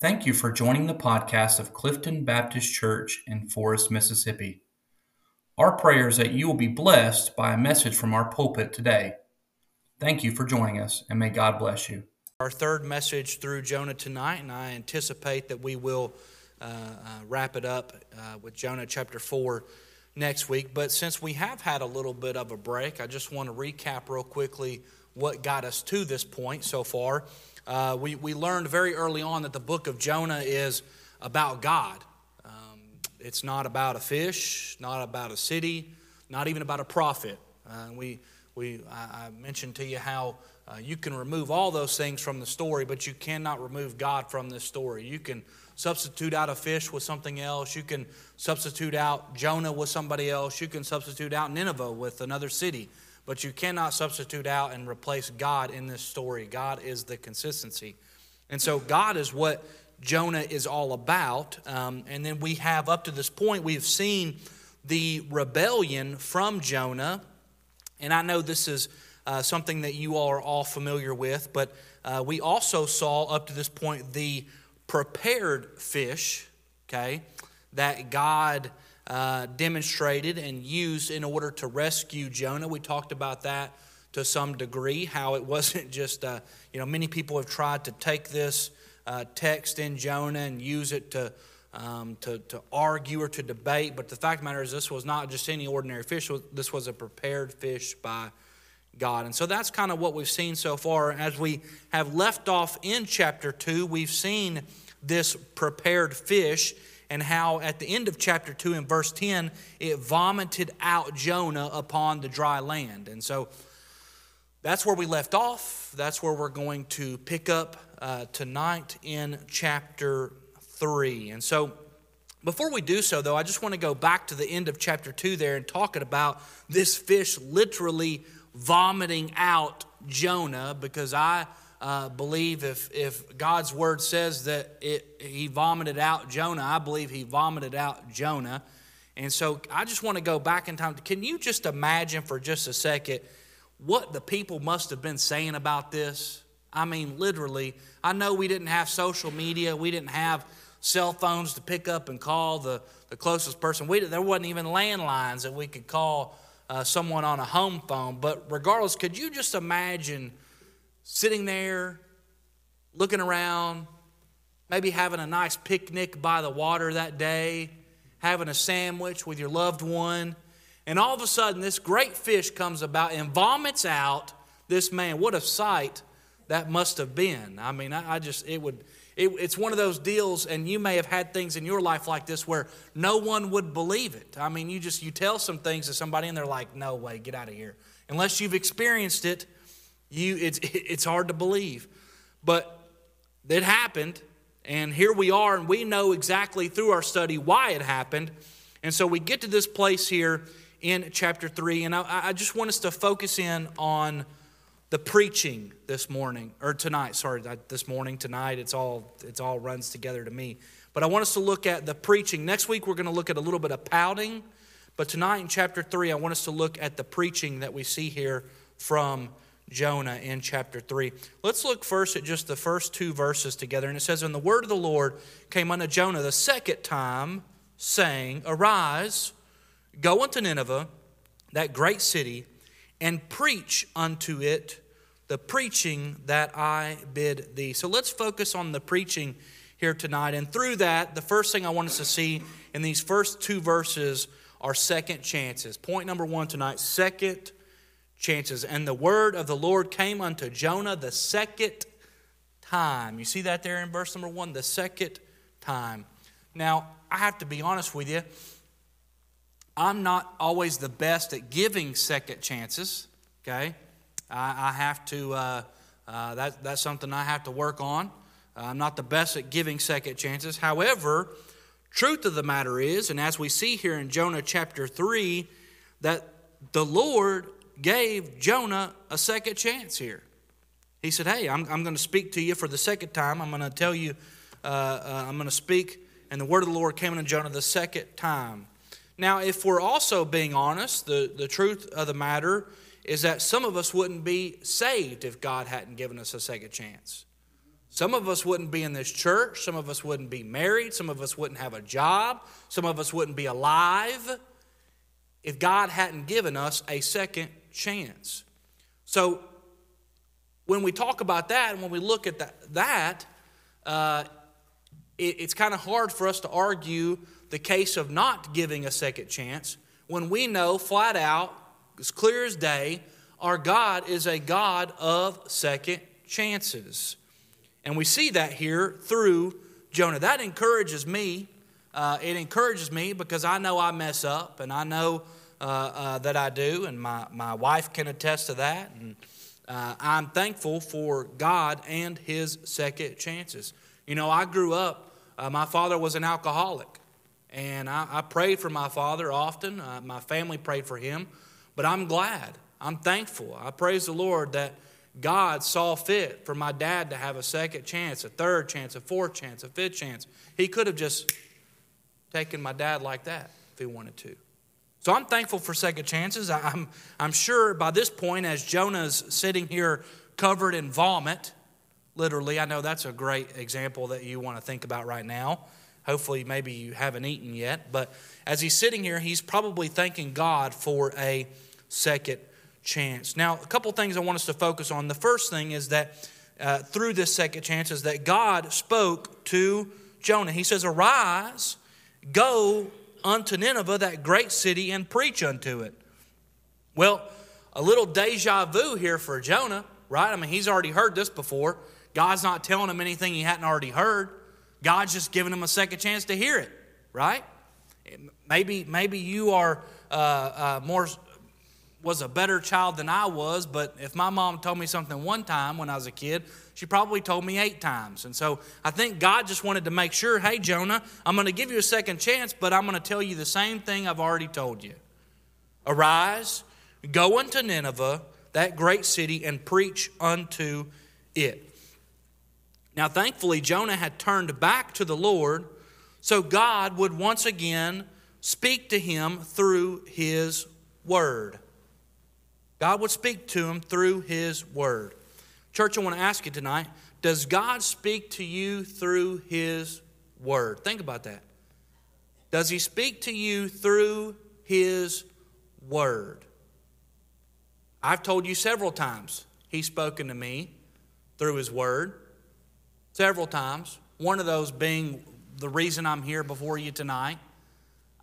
Thank you for joining the podcast of Clifton Baptist Church in Forest, Mississippi. Our prayer is that you will be blessed by a message from our pulpit today. Thank you for joining us, and may God bless you. Our third message through Jonah tonight, and I anticipate that we will wrap it up with Jonah chapter 4 next week. But since we have had a little bit of a break, I just want to recap real quickly what got us to this point so far. We learned very early on that the book of Jonah is about God. It's not about a fish, not about a city, not even about a prophet. I mentioned to you how you can remove all those things from the story, but you cannot remove God from this story. You can substitute out a fish with something else. You can substitute out Jonah with somebody else. You can substitute out Nineveh with another city. But you cannot substitute out and replace God in this story. God is the consistency. And so God is what Jonah is all about. And then we have, up to this point, we've seen the rebellion from Jonah. And I know this is something that you all are all familiar with, but we also saw up to this point the prepared fish, okay, that God demonstrated and used in order to rescue Jonah. We talked about that to some degree, how it wasn't just, many people have tried to take this text in Jonah and use it to argue or to debate. But the fact of the matter is, this was not just any ordinary fish. This was a prepared fish by God. And so that's kind of what we've seen so far. As we have left off in chapter 2, we've seen this prepared fish, and how at the end of chapter 2 in verse 10, it vomited out Jonah upon the dry land. And so that's where we left off. That's where we're going to pick up tonight in chapter 3. And so before we do so, though, I just want to go back to the end of chapter 2 there and talk about this fish literally vomiting out Jonah, because I believe if God's word says that he vomited out Jonah, I believe he vomited out Jonah. And so I just want to go back in time. Can you just imagine for just a second what the people must have been saying about this? I mean, literally, I know we didn't have social media. We didn't have cell phones to pick up and call the closest person. There wasn't even landlines that we could call someone on a home phone. But regardless, could you just imagine sitting there, looking around, maybe having a nice picnic by the water that day, having a sandwich with your loved one, and all of a sudden this great fish comes about and vomits out this man? What a sight that must have been. I mean, it's one of those deals, and you may have had things in your life like this where no one would believe it. I mean, you tell some things to somebody and they're like, no way, get out of here. Unless you've experienced it, it's hard to believe, but it happened, and here we are, and we know exactly through our study why it happened. And so we get to this place here in chapter 3, and I just want us to focus in on the preaching tonight. It's all runs together to me, but I want us to look at the preaching. Next week we're going to look at a little bit of pouting, but tonight in chapter 3 I want us to look at the preaching that we see here from Jonah in chapter 3. Let's look first at just the first two verses together. And it says, "And the word of the Lord came unto Jonah the second time, saying, Arise, go unto Nineveh, that great city, and preach unto it the preaching that I bid thee." So let's focus on the preaching here tonight. And through that, the first thing I want us to see in these first two verses are second chances. Point number one tonight, second chances. "And the word of the Lord came unto Jonah the second time." You see that there in verse number 1, the second time. Now, I have to be honest with you. I'm not always the best at giving second chances, okay? I have to, that's something I have to work on. I'm not the best at giving second chances. However, truth of the matter is, and as we see here in Jonah chapter 3, that the Lord gave Jonah a second chance here. He said, hey, I'm going to speak to you for the second time. I'm going to tell you, I'm going to speak. And the word of the Lord came unto Jonah the second time. Now, if we're also being honest, the truth of the matter is that some of us wouldn't be saved if God hadn't given us a second chance. Some of us wouldn't be in this church. Some of us wouldn't be married. Some of us wouldn't have a job. Some of us wouldn't be alive if God hadn't given us a second chance. So when we talk about that and when we look at that, it's kind of hard for us to argue the case of not giving a second chance when we know flat out, as clear as day, our God is a God of second chances. And we see that here through Jonah. That encourages me. It encourages me because I know I mess up, and I know that I do, and my wife can attest to that. And I'm thankful for God and his second chances. You know, I grew up, my father was an alcoholic, and I prayed for my father often. My family prayed for him, but I'm glad. I'm thankful. I praise the Lord that God saw fit for my dad to have a second chance, a third chance, a fourth chance, a fifth chance. He could have just taken my dad like that if he wanted to. So I'm thankful for second chances. I'm sure by this point, as Jonah's sitting here covered in vomit, literally, I know that's a great example that you want to think about right now. Hopefully, maybe you haven't eaten yet. But as he's sitting here, he's probably thanking God for a second chance. Now, a couple things I want us to focus on. The first thing is that through this second chance is that God spoke to Jonah. He says, "Arise, go unto Nineveh, that great city, and preach unto it." Well, a little deja vu here for Jonah, right? I mean, he's already heard this before. God's not telling him anything he hadn't already heard. God's just giving him a second chance to hear it, right? Maybe you are was a better child than I was, but if my mom told me something one time when I was a kid, she probably told me 8 times. And so I think God just wanted to make sure, hey, Jonah, I'm going to give you a second chance, but I'm going to tell you the same thing I've already told you. Arise, go unto Nineveh, that great city, and preach unto it. Now, thankfully, Jonah had turned back to the Lord, so God would once again speak to him through his word. God would speak to him through his word. Church, I want to ask you tonight, does God speak to you through his word? Think about that. Does he speak to you through his word? I've told you several times he's spoken to me through his word. Several times. One of those being the reason I'm here before you tonight.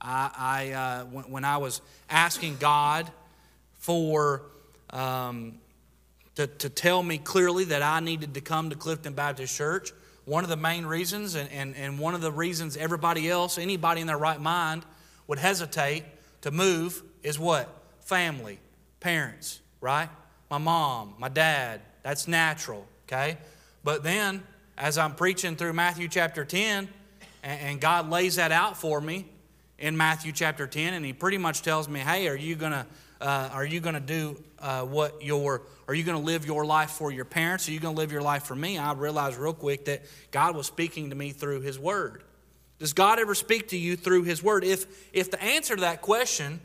When I was asking God for to tell me clearly that I needed to come to Clifton Baptist Church. One of the main reasons and one of the reasons everybody else, anybody in their right mind, would hesitate to move is what? Family, parents, right? My mom, my dad, that's natural, okay? But then, as I'm preaching through Matthew chapter 10, and God lays that out for me in Matthew chapter 10, and he pretty much tells me, hey, are you going to live your life for your parents? Are you going to live your life for me? I realized real quick that God was speaking to me through his word. Does God ever speak to you through his word? If the answer to that question,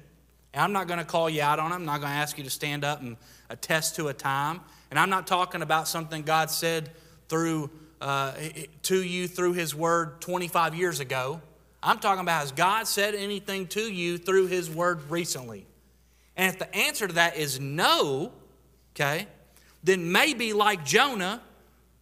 and I'm not going to call you out on it. I'm not going to ask you to stand up and attest to a time. And I'm not talking about something God said to you through his word 25 years ago. I'm talking about, has God said anything to you through his word recently? And if the answer to that is no, okay, then maybe like Jonah,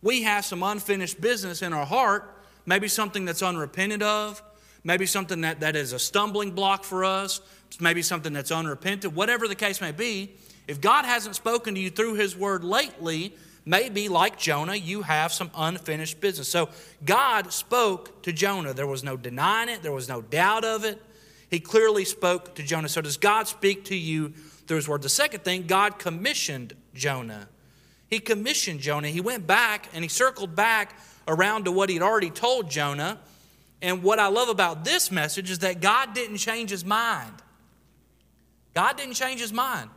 we have some unfinished business in our heart, maybe something that's unrepented of, maybe something that is a stumbling block for us, maybe something that's unrepented, whatever the case may be. If God hasn't spoken to you through his word lately, maybe like Jonah, you have some unfinished business. So God spoke to Jonah. There was no denying it. There was no doubt of it. He clearly spoke to Jonah. So does God speak to you through his word? The second thing, God commissioned Jonah. He commissioned Jonah. He went back and he circled back around to what he'd already told Jonah. And what I love about this message is that God didn't change his mind. God didn't change his mind.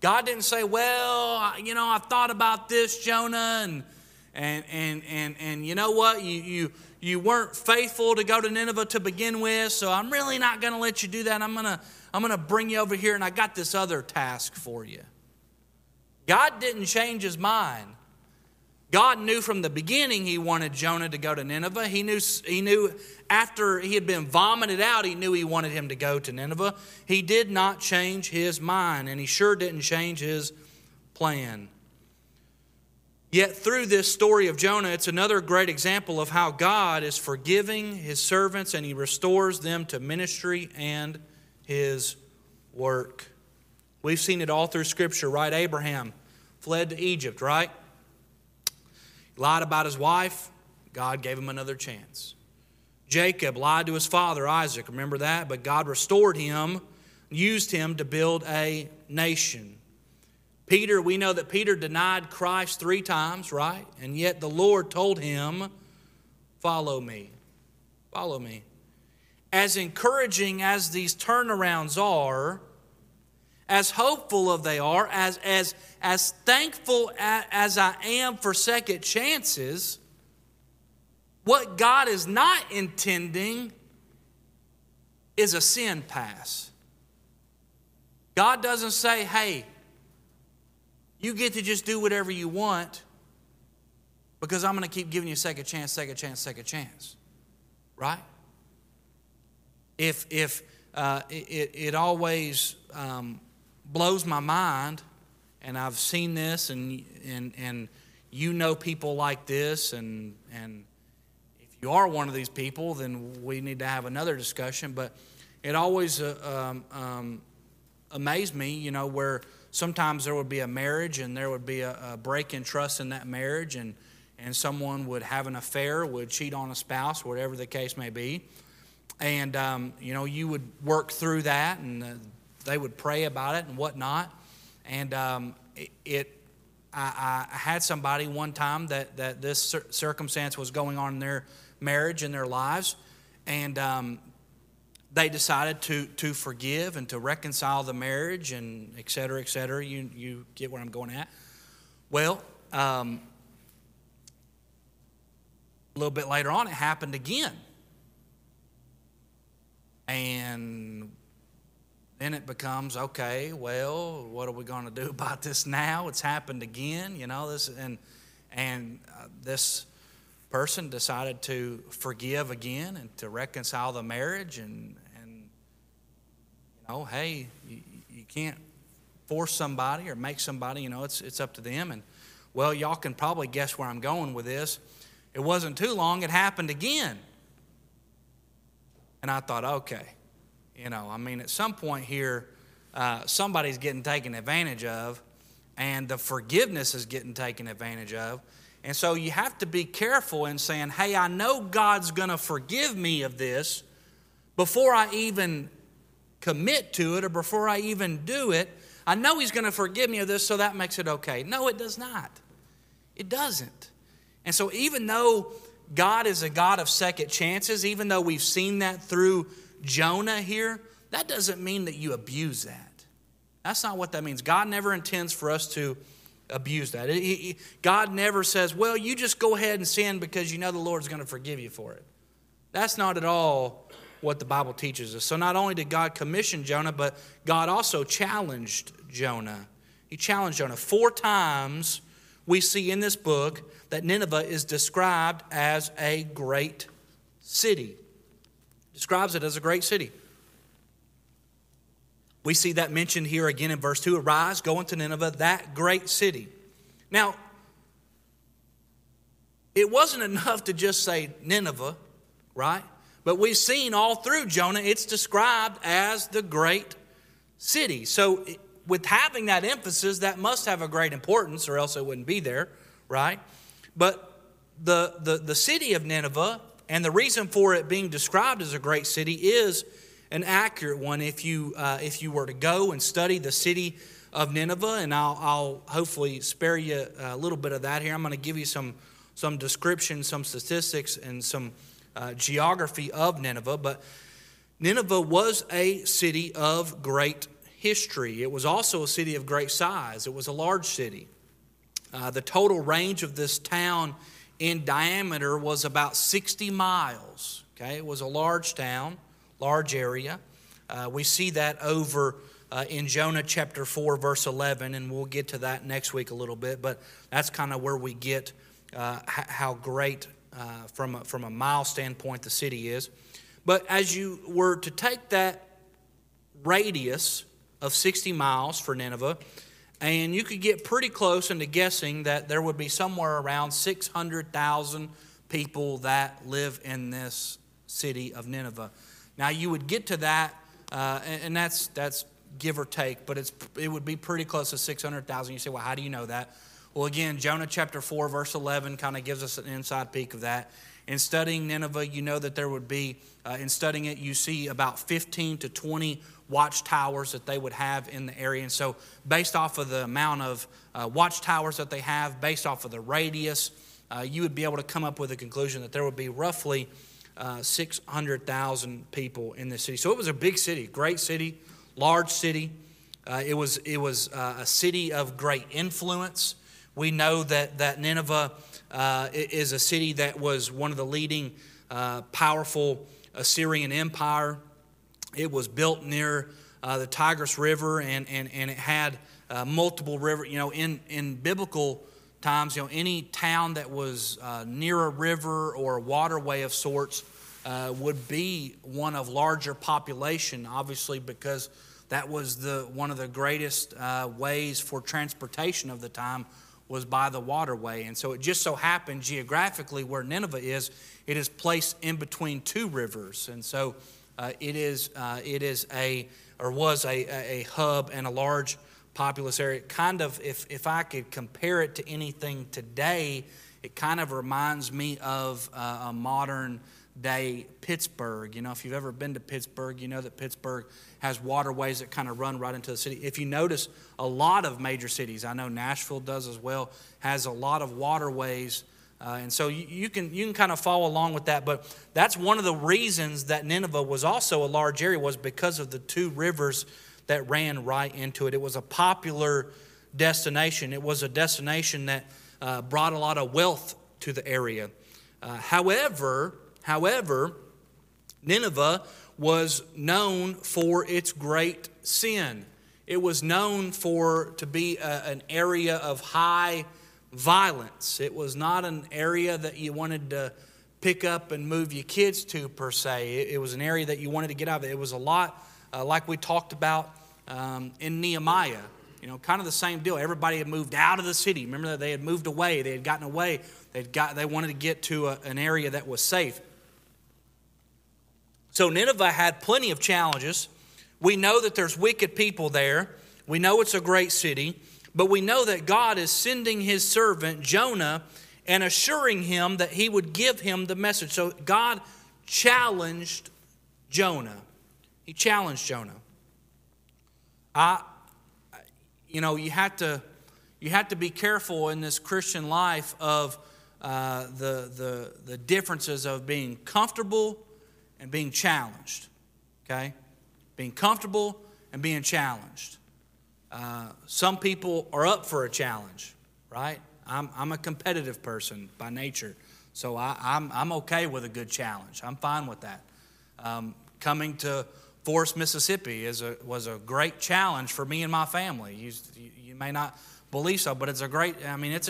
God didn't say, well, you know, I've thought about this, Jonah, and you know what? You weren't faithful to go to Nineveh to begin with, so I'm really not going to let you do that. I'm going to bring you over here, and I got this other task for you. God didn't change his mind. God knew from the beginning he wanted Jonah to go to Nineveh. He knew after he had been vomited out, he knew he wanted him to go to Nineveh. He did not change his mind, and he sure didn't change his plan. Yet through this story of Jonah, it's another great example of how God is forgiving his servants, and he restores them to ministry and his work. We've seen it all through Scripture, right? Abraham fled to Egypt, right? Lied about his wife, God gave him another chance. Jacob lied to his father, Isaac, remember that? But God restored him, used him to build a nation. Peter, we know that Peter denied Christ 3 times, right? And yet the Lord told him, follow me, follow me. As encouraging as these turnarounds are, as hopeful as they are, as thankful as I am for second chances, what God is not intending is a sin pass. God doesn't say, hey, you get to just do whatever you want because I'm going to keep giving you second chance. Right? It always... blows my mind, and I've seen this, and you know people like this, and if you are one of these people, then we need to have another discussion. But it always amazed me, you know, where sometimes there would be a marriage and there would be a break in trust in that marriage, and someone would have an affair, would cheat on a spouse, whatever the case may be, and you know, you would work through that, and they would pray about it and whatnot. And I had somebody one time that this circumstance was going on in their marriage and their lives, and they decided to forgive and to reconcile the marriage, and et cetera, et cetera. You get where I'm going at? Well, a little bit later on, it happened again. And... then it becomes, okay, well, what are we going to do about this now? It's happened again, you know. This this person decided to forgive again and to reconcile the marriage, and you know, hey, you can't force somebody or make somebody. You know, it's up to them. And well, y'all can probably guess where I'm going with this. It wasn't too long; it happened again, and I thought, okay. You know, I mean, at some point here, somebody's getting taken advantage of, and the forgiveness is getting taken advantage of. And so you have to be careful in saying, hey, I know God's going to forgive me of this before I even commit to it or before I even do it. I know he's going to forgive me of this, so that makes it okay. No, it does not. It doesn't. And so even though God is a God of second chances, even though we've seen that through Jonah here, that doesn't mean that you abuse that. That's not what that means. God never intends for us to abuse that. God never says, well, you just go ahead and sin because you know the Lord's going to forgive you for it. That's not at all what the Bible teaches us. So not only did God commission Jonah, but God also challenged Jonah. He challenged Jonah. 4 times we see in this book that Nineveh is described as a great city. Describes it as a great city. We see that mentioned here again in verse 2. Arise, go into Nineveh, that great city. Now, it wasn't enough to just say Nineveh, right? But we've seen all through Jonah, it's described as the great city. So with having that emphasis, that must have a great importance, or else it wouldn't be there, right? But the city of Nineveh... and the reason for it being described as a great city is an accurate one. If you were to go and study the city of Nineveh, and I'll hopefully spare you a little bit of that here. I'm going to give you some description, some statistics, and some geography of Nineveh. But Nineveh was a city of great history. It was also a city of great size. It was a large city. The total range of this town in diameter was about 60 miles, okay? It was a large town, large area. We see that over in Jonah chapter 4, verse 11, and we'll get to that next week a little bit, but that's kind of where we get how great from a mile standpoint the city is. But as you were to take that radius of 60 miles for Nineveh, and you could get pretty close into guessing that there would be somewhere around 600,000 people that live in this city of Nineveh. Now, you would get to that, and that's give or take, but it would be pretty close to 600,000. You say, well, how do you know that? Well, again, Jonah chapter 4, verse 11 kind of gives us an inside peek of that. In studying Nineveh, you know that there would be, in studying it, you see about 15 to 20 watchtowers that they would have in the area. And so based off of the amount of watchtowers that they have, based off of the radius, you would be able to come up with a conclusion that there would be roughly 600,000 people in this city. So it was a big city, great city, large city. It was a city of great influence. We know that Nineveh is a city that was one of the leading powerful Assyrian empire. It was built near the Tigris River, and it had multiple rivers. You know, in biblical times, you know, any town that was near a river or a waterway of sorts would be one of larger population, obviously, because that was one of the greatest ways for transportation of the time was by the waterway. And so it just so happened geographically where Nineveh is, it is placed in between two rivers. And so it was a hub and a large populous area. Kind of, if I could compare it to anything today, it kind of reminds me of a modern day Pittsburgh. You know, if you've ever been to Pittsburgh, you know that Pittsburgh has waterways that kind of run right into the city. If you notice, a lot of major cities, I know Nashville does as well, has a lot of waterways, and so you can kind of follow along with that. But that's one of the reasons that Nineveh was also a large area, was because of the two rivers that ran right into it. It was a popular destination. It was a destination that brought a lot of wealth to the area. However, Nineveh was known for its great sin. It was known to be an area of high violence. It was not an area that you wanted to pick up and move your kids to, per se. It was an area that you wanted to get out of. It was a lot like we talked about in Nehemiah. You know, kind of the same deal. Everybody had moved out of the city. Remember that they had moved away. They had gotten away. They wanted to get to an area that was safe. So Nineveh had plenty of challenges. We know that there's wicked people there. We know it's a great city. But we know that God is sending his servant Jonah and assuring him that he would give him the message. So God challenged Jonah. He challenged Jonah. You know, you have to be careful in this Christian life of the differences of being comfortable and being challenged. Okay, being comfortable and being challenged. Some people are up for a challenge, right? I'm a competitive person by nature, so I'm okay with a good challenge. I'm fine with that. Coming to Forest, Mississippi was a great challenge for me and my family. You may not believe so, but it's a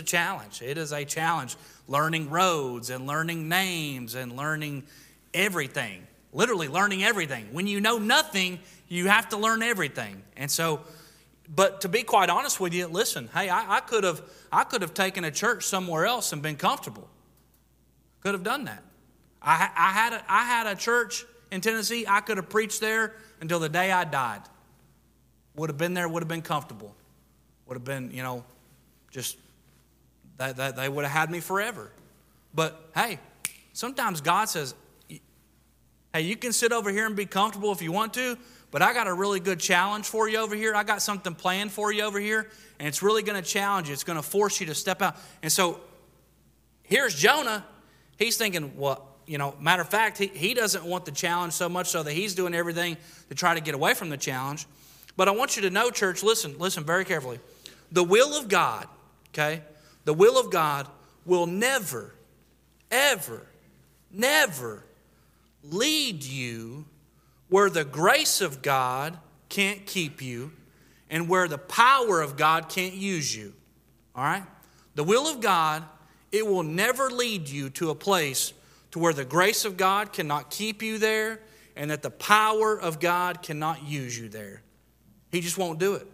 challenge. It is a challenge. Learning roads and learning names and learning everything. Literally learning everything. When you know nothing, you have to learn everything. And so, but to be quite honest with you, listen, hey, I could have taken a church somewhere else and been comfortable. Could have done that. I had a church in Tennessee, I could have preached there until the day I died. Would have been there, would have been comfortable. Would have been, you know, just that they would have had me forever. But, hey, sometimes God says, hey, you can sit over here and be comfortable if you want to, but I got a really good challenge for you over here. I got something planned for you over here, and it's really going to challenge you. It's going to force you to step out. And so here's Jonah. He's thinking, well, you know, matter of fact, he doesn't want the challenge so much so that he's doing everything to try to get away from the challenge. But I want you to know, church, listen very carefully. The will of God, okay, the will of God will never, ever, never lead you where the grace of God can't keep you and where the power of God can't use you, all right? The will of God It will never lead you to a place to where the grace of God cannot keep you there and that the power of God cannot use you there. He just won't do it.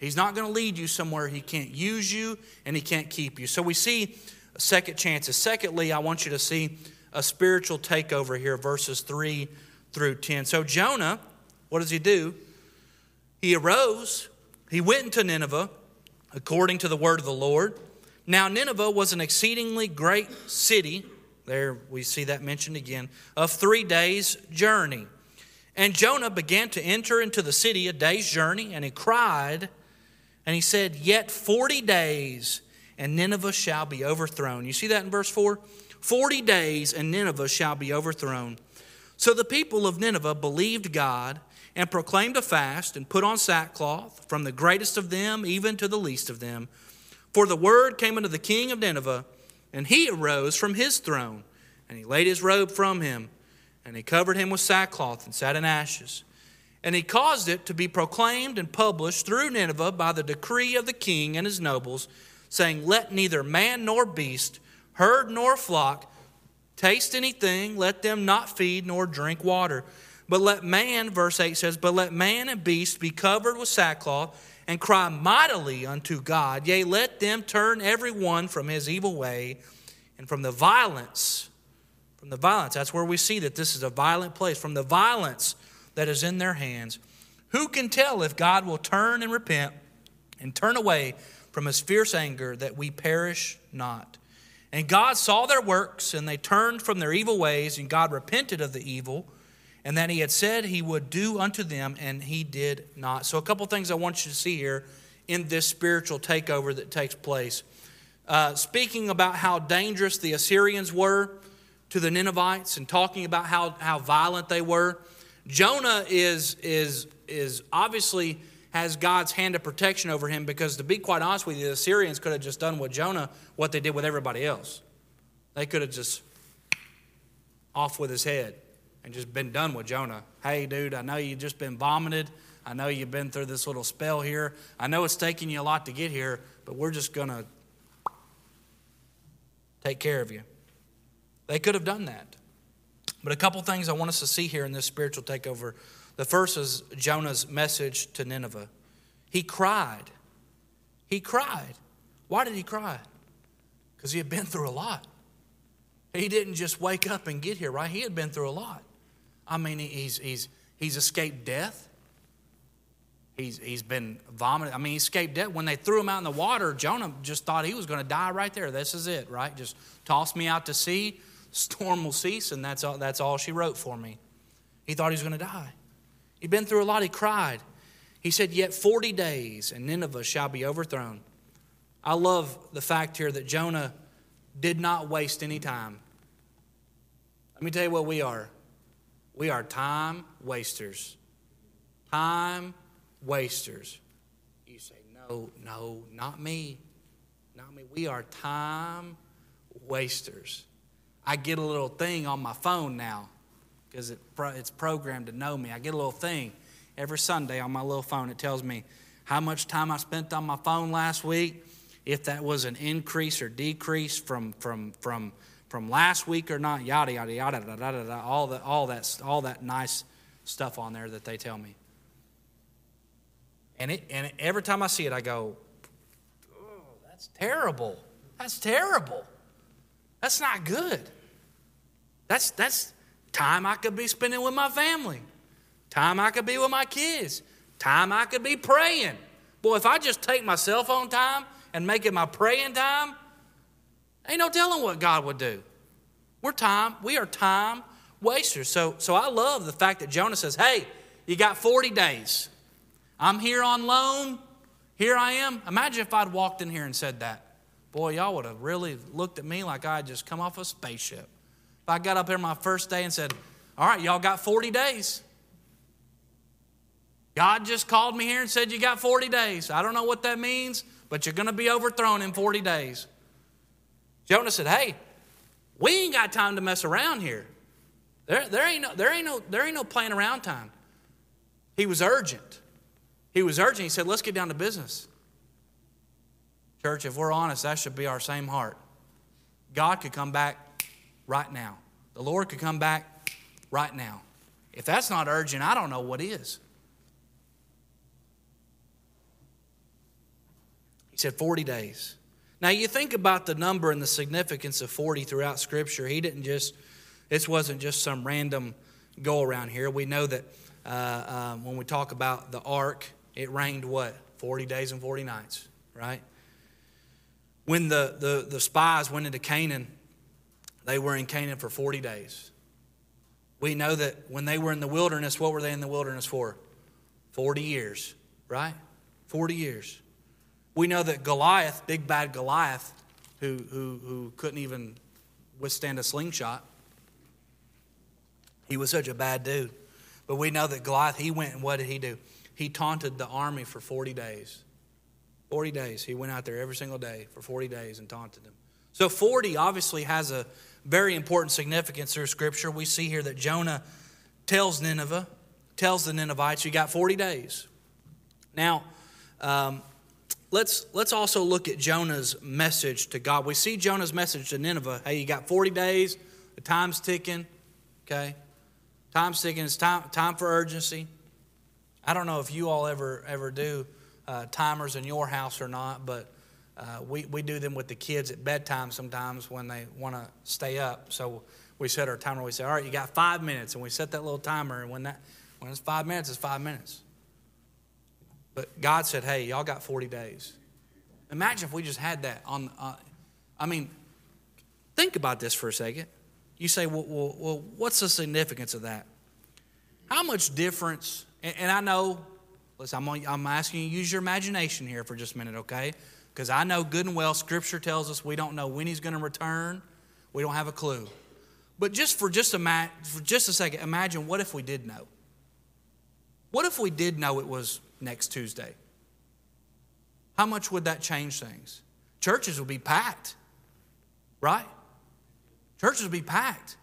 He's not going to lead you somewhere he can't use you and he can't keep you. So we see second chances. Secondly, I want you to see a spiritual takeover here, verses 3 through 10. So Jonah, what does he do? He arose, he went into Nineveh, according to the word of the Lord. Now Nineveh was an exceedingly great city, there we see that mentioned again, of 3 days' journey. And Jonah began to enter into the city a day's journey, and he cried, and he said, "Yet 40 days, and Nineveh shall be overthrown." You see that in verse 4? 40 days, and Nineveh shall be overthrown. So the people of Nineveh believed God and proclaimed a fast and put on sackcloth, from the greatest of them even to the least of them. For the word came unto the king of Nineveh, and he arose from his throne, and he laid his robe from him, and he covered him with sackcloth and sat in ashes. And he caused it to be proclaimed and published through Nineveh by the decree of the king and his nobles, saying, "Let neither man nor beast, herd nor flock, taste anything, let them not feed nor drink water. But let man," verse 8 says, "but let man and beast be covered with sackcloth and cry mightily unto God. Yea, let them turn every one from his evil way and from the violence." From the violence, that's where we see that this is a violent place. "From the violence that is in their hands. Who can tell if God will turn and repent and turn away from his fierce anger, that we perish not? And God saw their works, and they turned from their evil ways, and God repented of the evil, and that he had said he would do unto them, and he did not." So a couple things I want you to see here in this spiritual takeover that takes place. Speaking about how dangerous the Assyrians were to the Ninevites and talking about how violent they were, Jonah is obviously has God's hand of protection over him, because to be quite honest with you, the Assyrians could have just done with Jonah what they did with everybody else. They could have just off with his head and just been done with Jonah. "Hey, dude, I know you've just been vomited. I know you've been through this little spell here. I know it's taking you a lot to get here, but we're just going to take care of you." They could have done that. But a couple things I want us to see here in this spiritual takeover. The first is Jonah's message to Nineveh. He cried. He cried. Why did he cry? Because he had been through a lot. He didn't just wake up and get here, right? He had been through a lot. I mean, he's escaped death. He's been vomited. I mean, he escaped death. When they threw him out in the water, Jonah just thought he was going to die right there. This is it, right? Just toss me out to sea, storm will cease, and that's all she wrote for me. He thought he was going to die. He'd been through a lot. He cried. He said, "Yet 40 days, and Nineveh shall be overthrown." I love the fact here that Jonah did not waste any time. Let me tell you what we are. We are time wasters. Time wasters. You say, no, not me. Not me. We are time wasters. I get a little thing on my phone now because it's programmed to know me. I get a little thing every Sunday on my little phone. It tells me how much time I spent on my phone last week, if that was an increase or decrease from last week or not, yada yada yada yada yada, all that nice stuff on there that they tell me. And every time I see it, I go, "Oh, that's terrible. That's terrible. That's not good. That's time I could be spending with my family, time I could be with my kids, time I could be praying. Boy, if I just take my cell phone time and make it my praying time, ain't no telling what God would do." We are time wasters. So I love the fact that Jonah says, "Hey, you got 40 days. I'm here on loan. Here I am." Imagine if I'd walked in here and said that. Boy, y'all would have really looked at me like I had just come off a spaceship. If I got up here my first day and said, "All right, y'all got 40 days. God just called me here and said, you got 40 days. I don't know what that means, but you're going to be overthrown in 40 days. Jonah said, "Hey, we ain't got time to mess around here. There ain't no playing around time." He was urgent. He was urgent. He said, "Let's get down to business." Church, if we're honest, that should be our same heart. God could come back right now. The Lord could come back right now. If that's not urgent, I don't know what is. He said 40 days. Now, you think about the number and the significance of 40 throughout Scripture. This wasn't just some random go around here. We know that when we talk about the ark, it rained what? 40 days and 40 nights, right? When the spies went into Canaan, they were in Canaan for 40 days. We know that when they were in the wilderness, what were they in the wilderness for? 40 years, right? 40 years. We know that Goliath, big bad Goliath, who couldn't even withstand a slingshot. He was such a bad dude. But we know that Goliath, he went and what did he do? He taunted the army for 40 days. 40 days. He went out there every single day for 40 days and taunted them. So 40 obviously has a very important significance through Scripture. We see here that Jonah tells the Ninevites, you got 40 days. Now, let's also look at Jonah's message to God. We see Jonah's message to Nineveh. Hey, you got 40 days. The time's ticking. Okay? Time's ticking. It's time for urgency. I don't know if you all ever do timers in your house or not, but we do them with the kids at bedtime sometimes when they want to stay up. So we set our timer. We say, all right, you got 5 minutes. And we set that little timer. And when it's 5 minutes, it's 5 minutes. But God said, hey, y'all got 40 days. Imagine if we just had that on. Think about this for a second. You say, well, what's the significance of that? How much difference? And I know, listen, I'm asking you to use your imagination here for just a minute, okay? Because I know good and well Scripture tells us we don't know when he's going to return. We don't have a clue. But just for a second, imagine what if we did know? What if we did know it was next Tuesday? How much would that change things? Churches would be packed, right? Churches would be packed.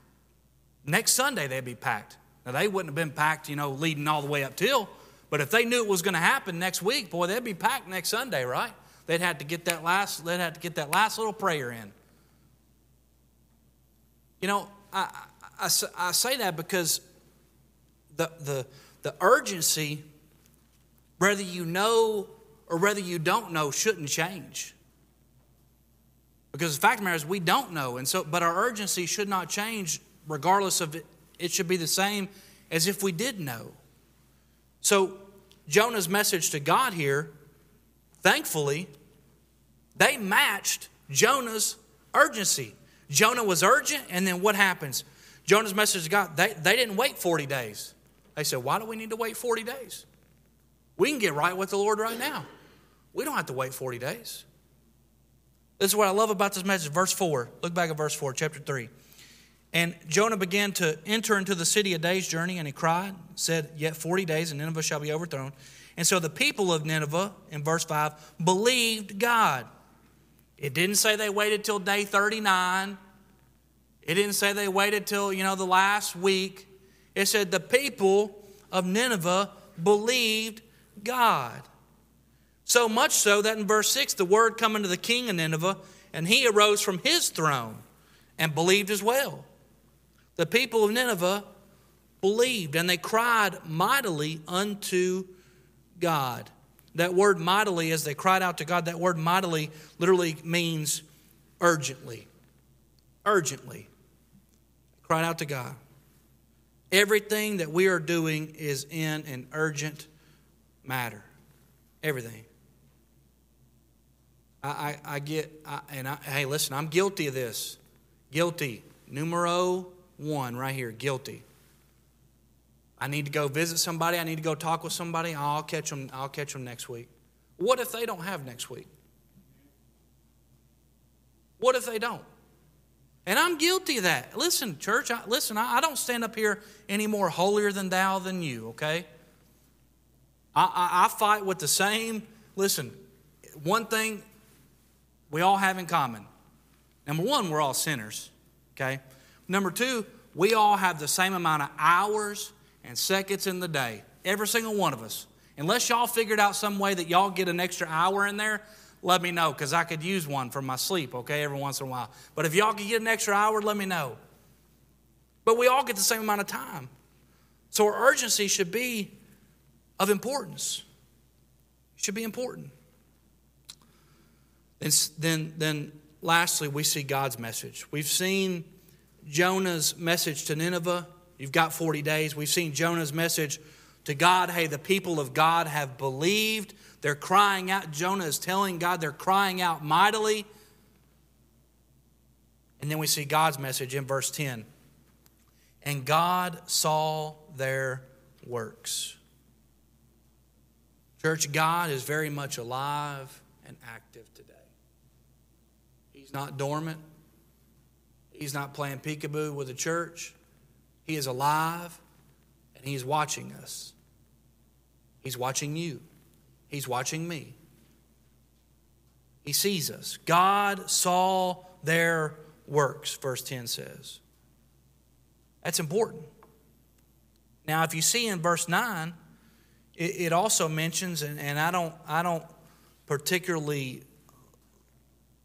Next Sunday they'd be packed. Now they wouldn't have been packed, leading all the way up till. But if they knew it was going to happen next week, boy, they'd be packed next Sunday, right? They'd have to get that last. They'd have to get that last little prayer in. I say that because the urgency, whether you know or whether you don't know, shouldn't change. Because the fact of the matter is, we don't know, but our urgency should not change, regardless of it. It should be the same as if we did know. So Jonah's message to God here, thankfully, they matched Jonah's urgency. Jonah was urgent, and then what happens? Jonah's message to God, they didn't wait 40 days. They said, why do we need to wait 40 days? We can get right with the Lord right now. We don't have to wait 40 days. This is what I love about this message. Verse 4. Look back at verse 4, chapter 3. And Jonah began to enter into the city a day's journey, and he cried, said, yet 40 days, and Nineveh shall be overthrown. And so the people of Nineveh, in verse 5, believed God. It didn't say they waited till day 39. It didn't say they waited till, the last week. It said the people of Nineveh believed God. So much so that in verse 6, the word came unto the king of Nineveh, and he arose from his throne and believed as well. The people of Nineveh believed, and they cried mightily unto God. That word mightily, as they cried out to God, that word mightily literally means urgently. Urgently. Cried out to God. Everything that we are doing is in an urgent matter. Everything. Hey, listen, I'm guilty of this. Guilty. Numero one right here. Guilty. I need to go visit somebody. I need to go talk with somebody. I'll catch them next week. What if they don't have next week? What if they don't? And I'm guilty of that. Listen, church, I don't stand up here any more holier than thou than you, okay? I fight with the same. Listen, one thing we all have in common. Number one, we're all sinners, okay? Number two, we all have the same amount of hours and seconds in the day, every single one of us. Unless y'all figured out some way that y'all get an extra hour in there, let me know, because I could use one for my sleep, okay, every once in a while. But if y'all could get an extra hour, let me know. But we all get the same amount of time. So our urgency should be of importance. It should be important. Then lastly, we see God's message. We've seen Jonah's message to Nineveh. You've got 40 days. We've seen Jonah's message to God. Hey, the people of God have believed. They're crying out. Jonah is telling God they're crying out mightily. And then we see God's message in verse 10. And God saw their works. Church, God is very much alive and active today. He's not dormant. He's not playing peekaboo with the church. He is alive, and he's watching us. He's watching you. He's watching me. He sees us. God saw their works, verse 10 says. That's important. Now, if you see in verse 9, it also mentions, and I don't particularly,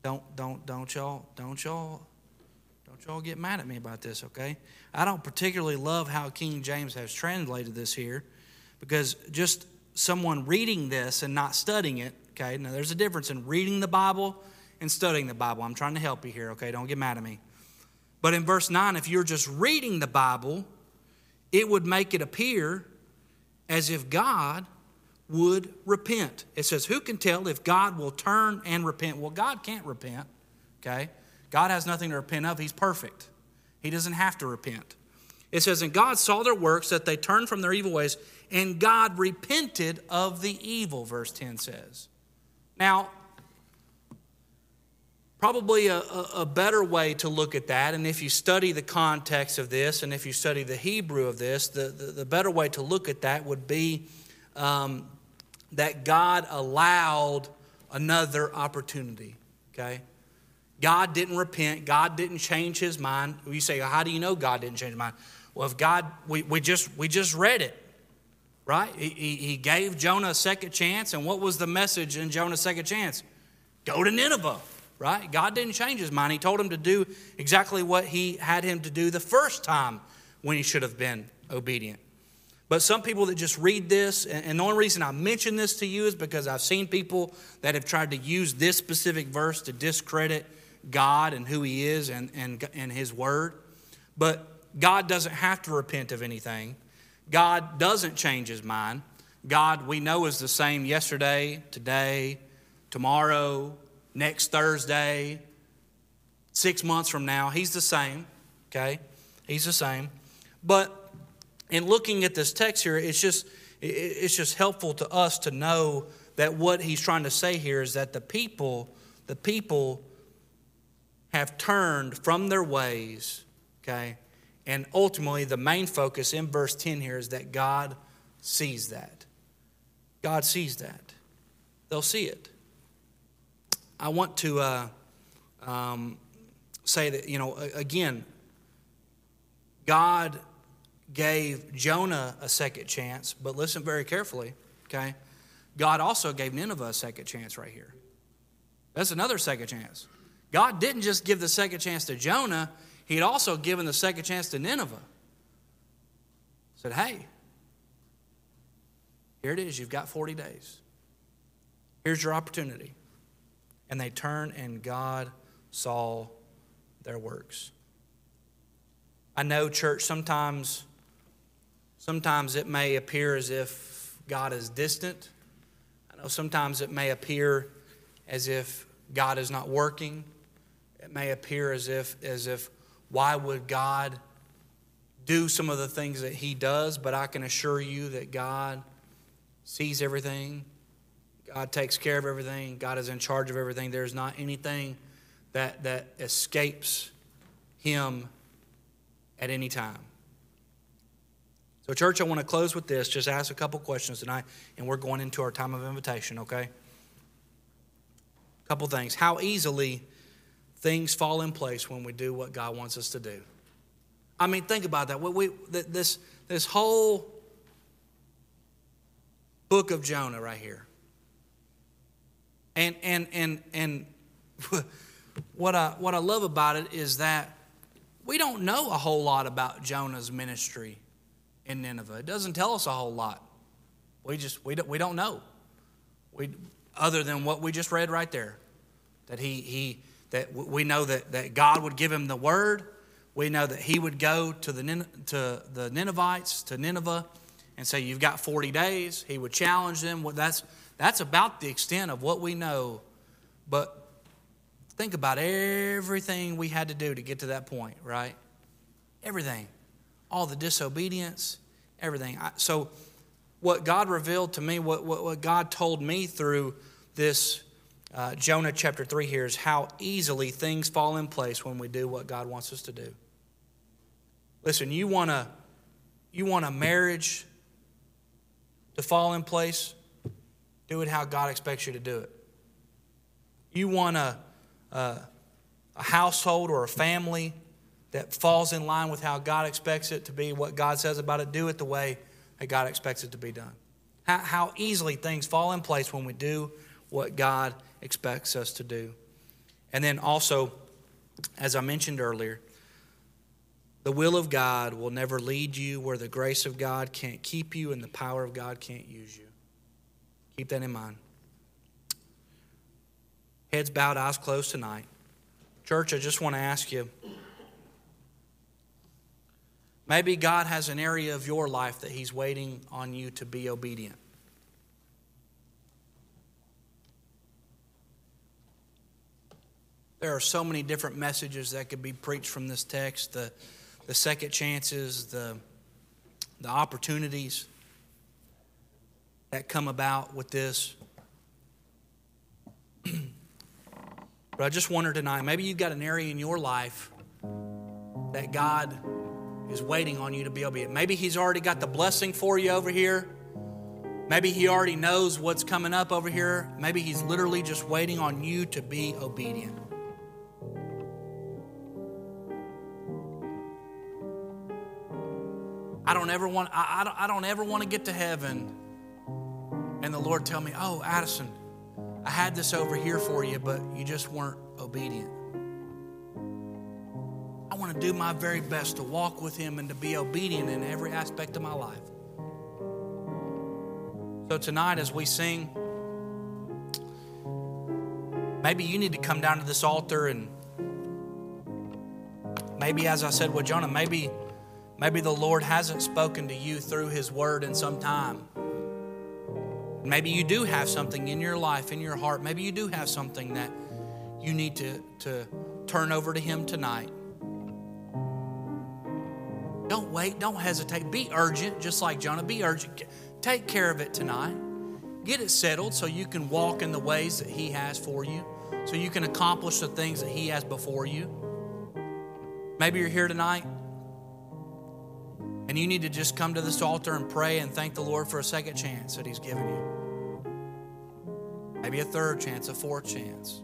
don't y'all get mad at me about this, okay? I don't particularly love how King James has translated this here, because just someone reading this and not studying it, okay? Now, there's a difference in reading the Bible and studying the Bible. I'm trying to help you here, okay? Don't get mad at me. But in verse 9, if you're just reading the Bible, it would make it appear as if God would repent. It says, who can tell if God will turn and repent? Well, God can't repent, okay? God has nothing to repent of. He's perfect. He doesn't have to repent. It says, and God saw their works, that they turned from their evil ways, and God repented of the evil, verse 10 says. Now, probably a better way to look at that, and if you study the context of this, and if you study the Hebrew of this, the better way to look at that would be that God allowed another opportunity, okay? God didn't repent. God didn't change his mind. You say, how do you know God didn't change his mind? Well, if God, we just read it, right? He gave Jonah a second chance, and what was the message in Jonah's second chance? Go to Nineveh. Right? God didn't change his mind. He told him to do exactly what he had him to do the first time when he should have been obedient. But some people that just read this, and the only reason I mention this to you is because I've seen people that have tried to use this specific verse to discredit God and who he is and his word. But God doesn't have to repent of anything. God doesn't change his mind. God, we know, is the same yesterday, today, tomorrow, next Thursday, 6 months from now. He's the same, okay? He's the same. But in looking at this text here, it's just helpful to us to know that what he's trying to say here is that the people have turned from their ways, okay? And ultimately, the main focus in verse 10 here is that God sees that. God sees that. They'll see it. I want to say that, you know, again, God gave Jonah a second chance, but listen very carefully, okay? God also gave Nineveh a second chance right here. That's another second chance. God didn't just give the second chance to Jonah. He had also given the second chance to Nineveh. He said, hey, here it is. You've got 40 days. Here's your opportunity. And they turned, and God saw their works. I know, church, sometimes it may appear as if God is distant. I know sometimes it may appear as if God is not working. It may appear as if why would God do some of the things that he does? But I can assure you that God sees everything. God takes care of everything. God is in charge of everything. There's not anything that escapes him at any time. So, church, I want to close with this. Just ask a couple questions tonight, and we're going into our time of invitation, okay? A couple things. How easily things fall in place when we do what God wants us to do. I mean, think about that. This whole book of Jonah right here. And what I love about it is that we don't know a whole lot about Jonah's ministry in Nineveh. It doesn't tell us a whole lot. We don't know. Other than what we just read right there, that we know that God would give him the word. We know that he would go to the Ninevites, to Nineveh, and say, "You've got 40 days." He would challenge them. Well, that's about the extent of what we know. But think about everything we had to do to get to that point, right? Everything. All the disobedience, everything. So what God revealed to me, what God told me through this Jonah chapter 3 here is how easily things fall in place when we do what God wants us to do. Listen, you want a marriage to fall in place? Do it how God expects you to do it. You want a household or a family that falls in line with how God expects it to be, what God says about it, do it the way that God expects it to be done. How easily things fall in place when we do what God expects us to do. And then also, as I mentioned earlier, the will of God will never lead you where the grace of God can't keep you and the power of God can't use you. Keep that in mind. Heads bowed, eyes closed tonight. Church, I just want to ask you, maybe God has an area of your life that he's waiting on you to be obedient. There are so many different messages that could be preached from this text, the second chances, the opportunities that come about with this. But I just wonder tonight, maybe you've got an area in your life that God is waiting on you to be obedient. Maybe he's already got the blessing for you over here. Maybe he already knows what's coming up over here. Maybe he's literally just waiting on you to be obedient. I don't ever want to get to heaven and the Lord tell me, "Oh, Addison, I had this over here for you, but you just weren't obedient." I want to do my very best to walk with him and to be obedient in every aspect of my life. So tonight as we sing, maybe you need to come down to this altar, and maybe, as I said with Jonah, maybe the Lord hasn't spoken to you through his word in some time. Maybe you do have something in your life, in your heart. Maybe you do have something that you need to turn over to him tonight. Don't wait. Don't hesitate. Be urgent, just like Jonah. Be urgent. Take care of it tonight. Get it settled so you can walk in the ways that he has for you, so you can accomplish the things that he has before you. Maybe you're here tonight and you need to just come to this altar and pray and thank the Lord for a second chance that he's given you. Maybe a third chance, a fourth chance.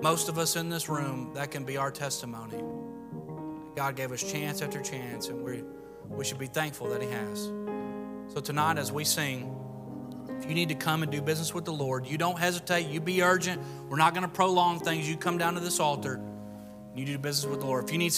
Most of us in this room, that can be our testimony. God gave us chance after chance, and we should be thankful that he has. So tonight as we sing, if you need to come and do business with the Lord, you don't hesitate, you be urgent. We're not going to prolong things. You come down to this altar, and you do business with the Lord. If you need somebody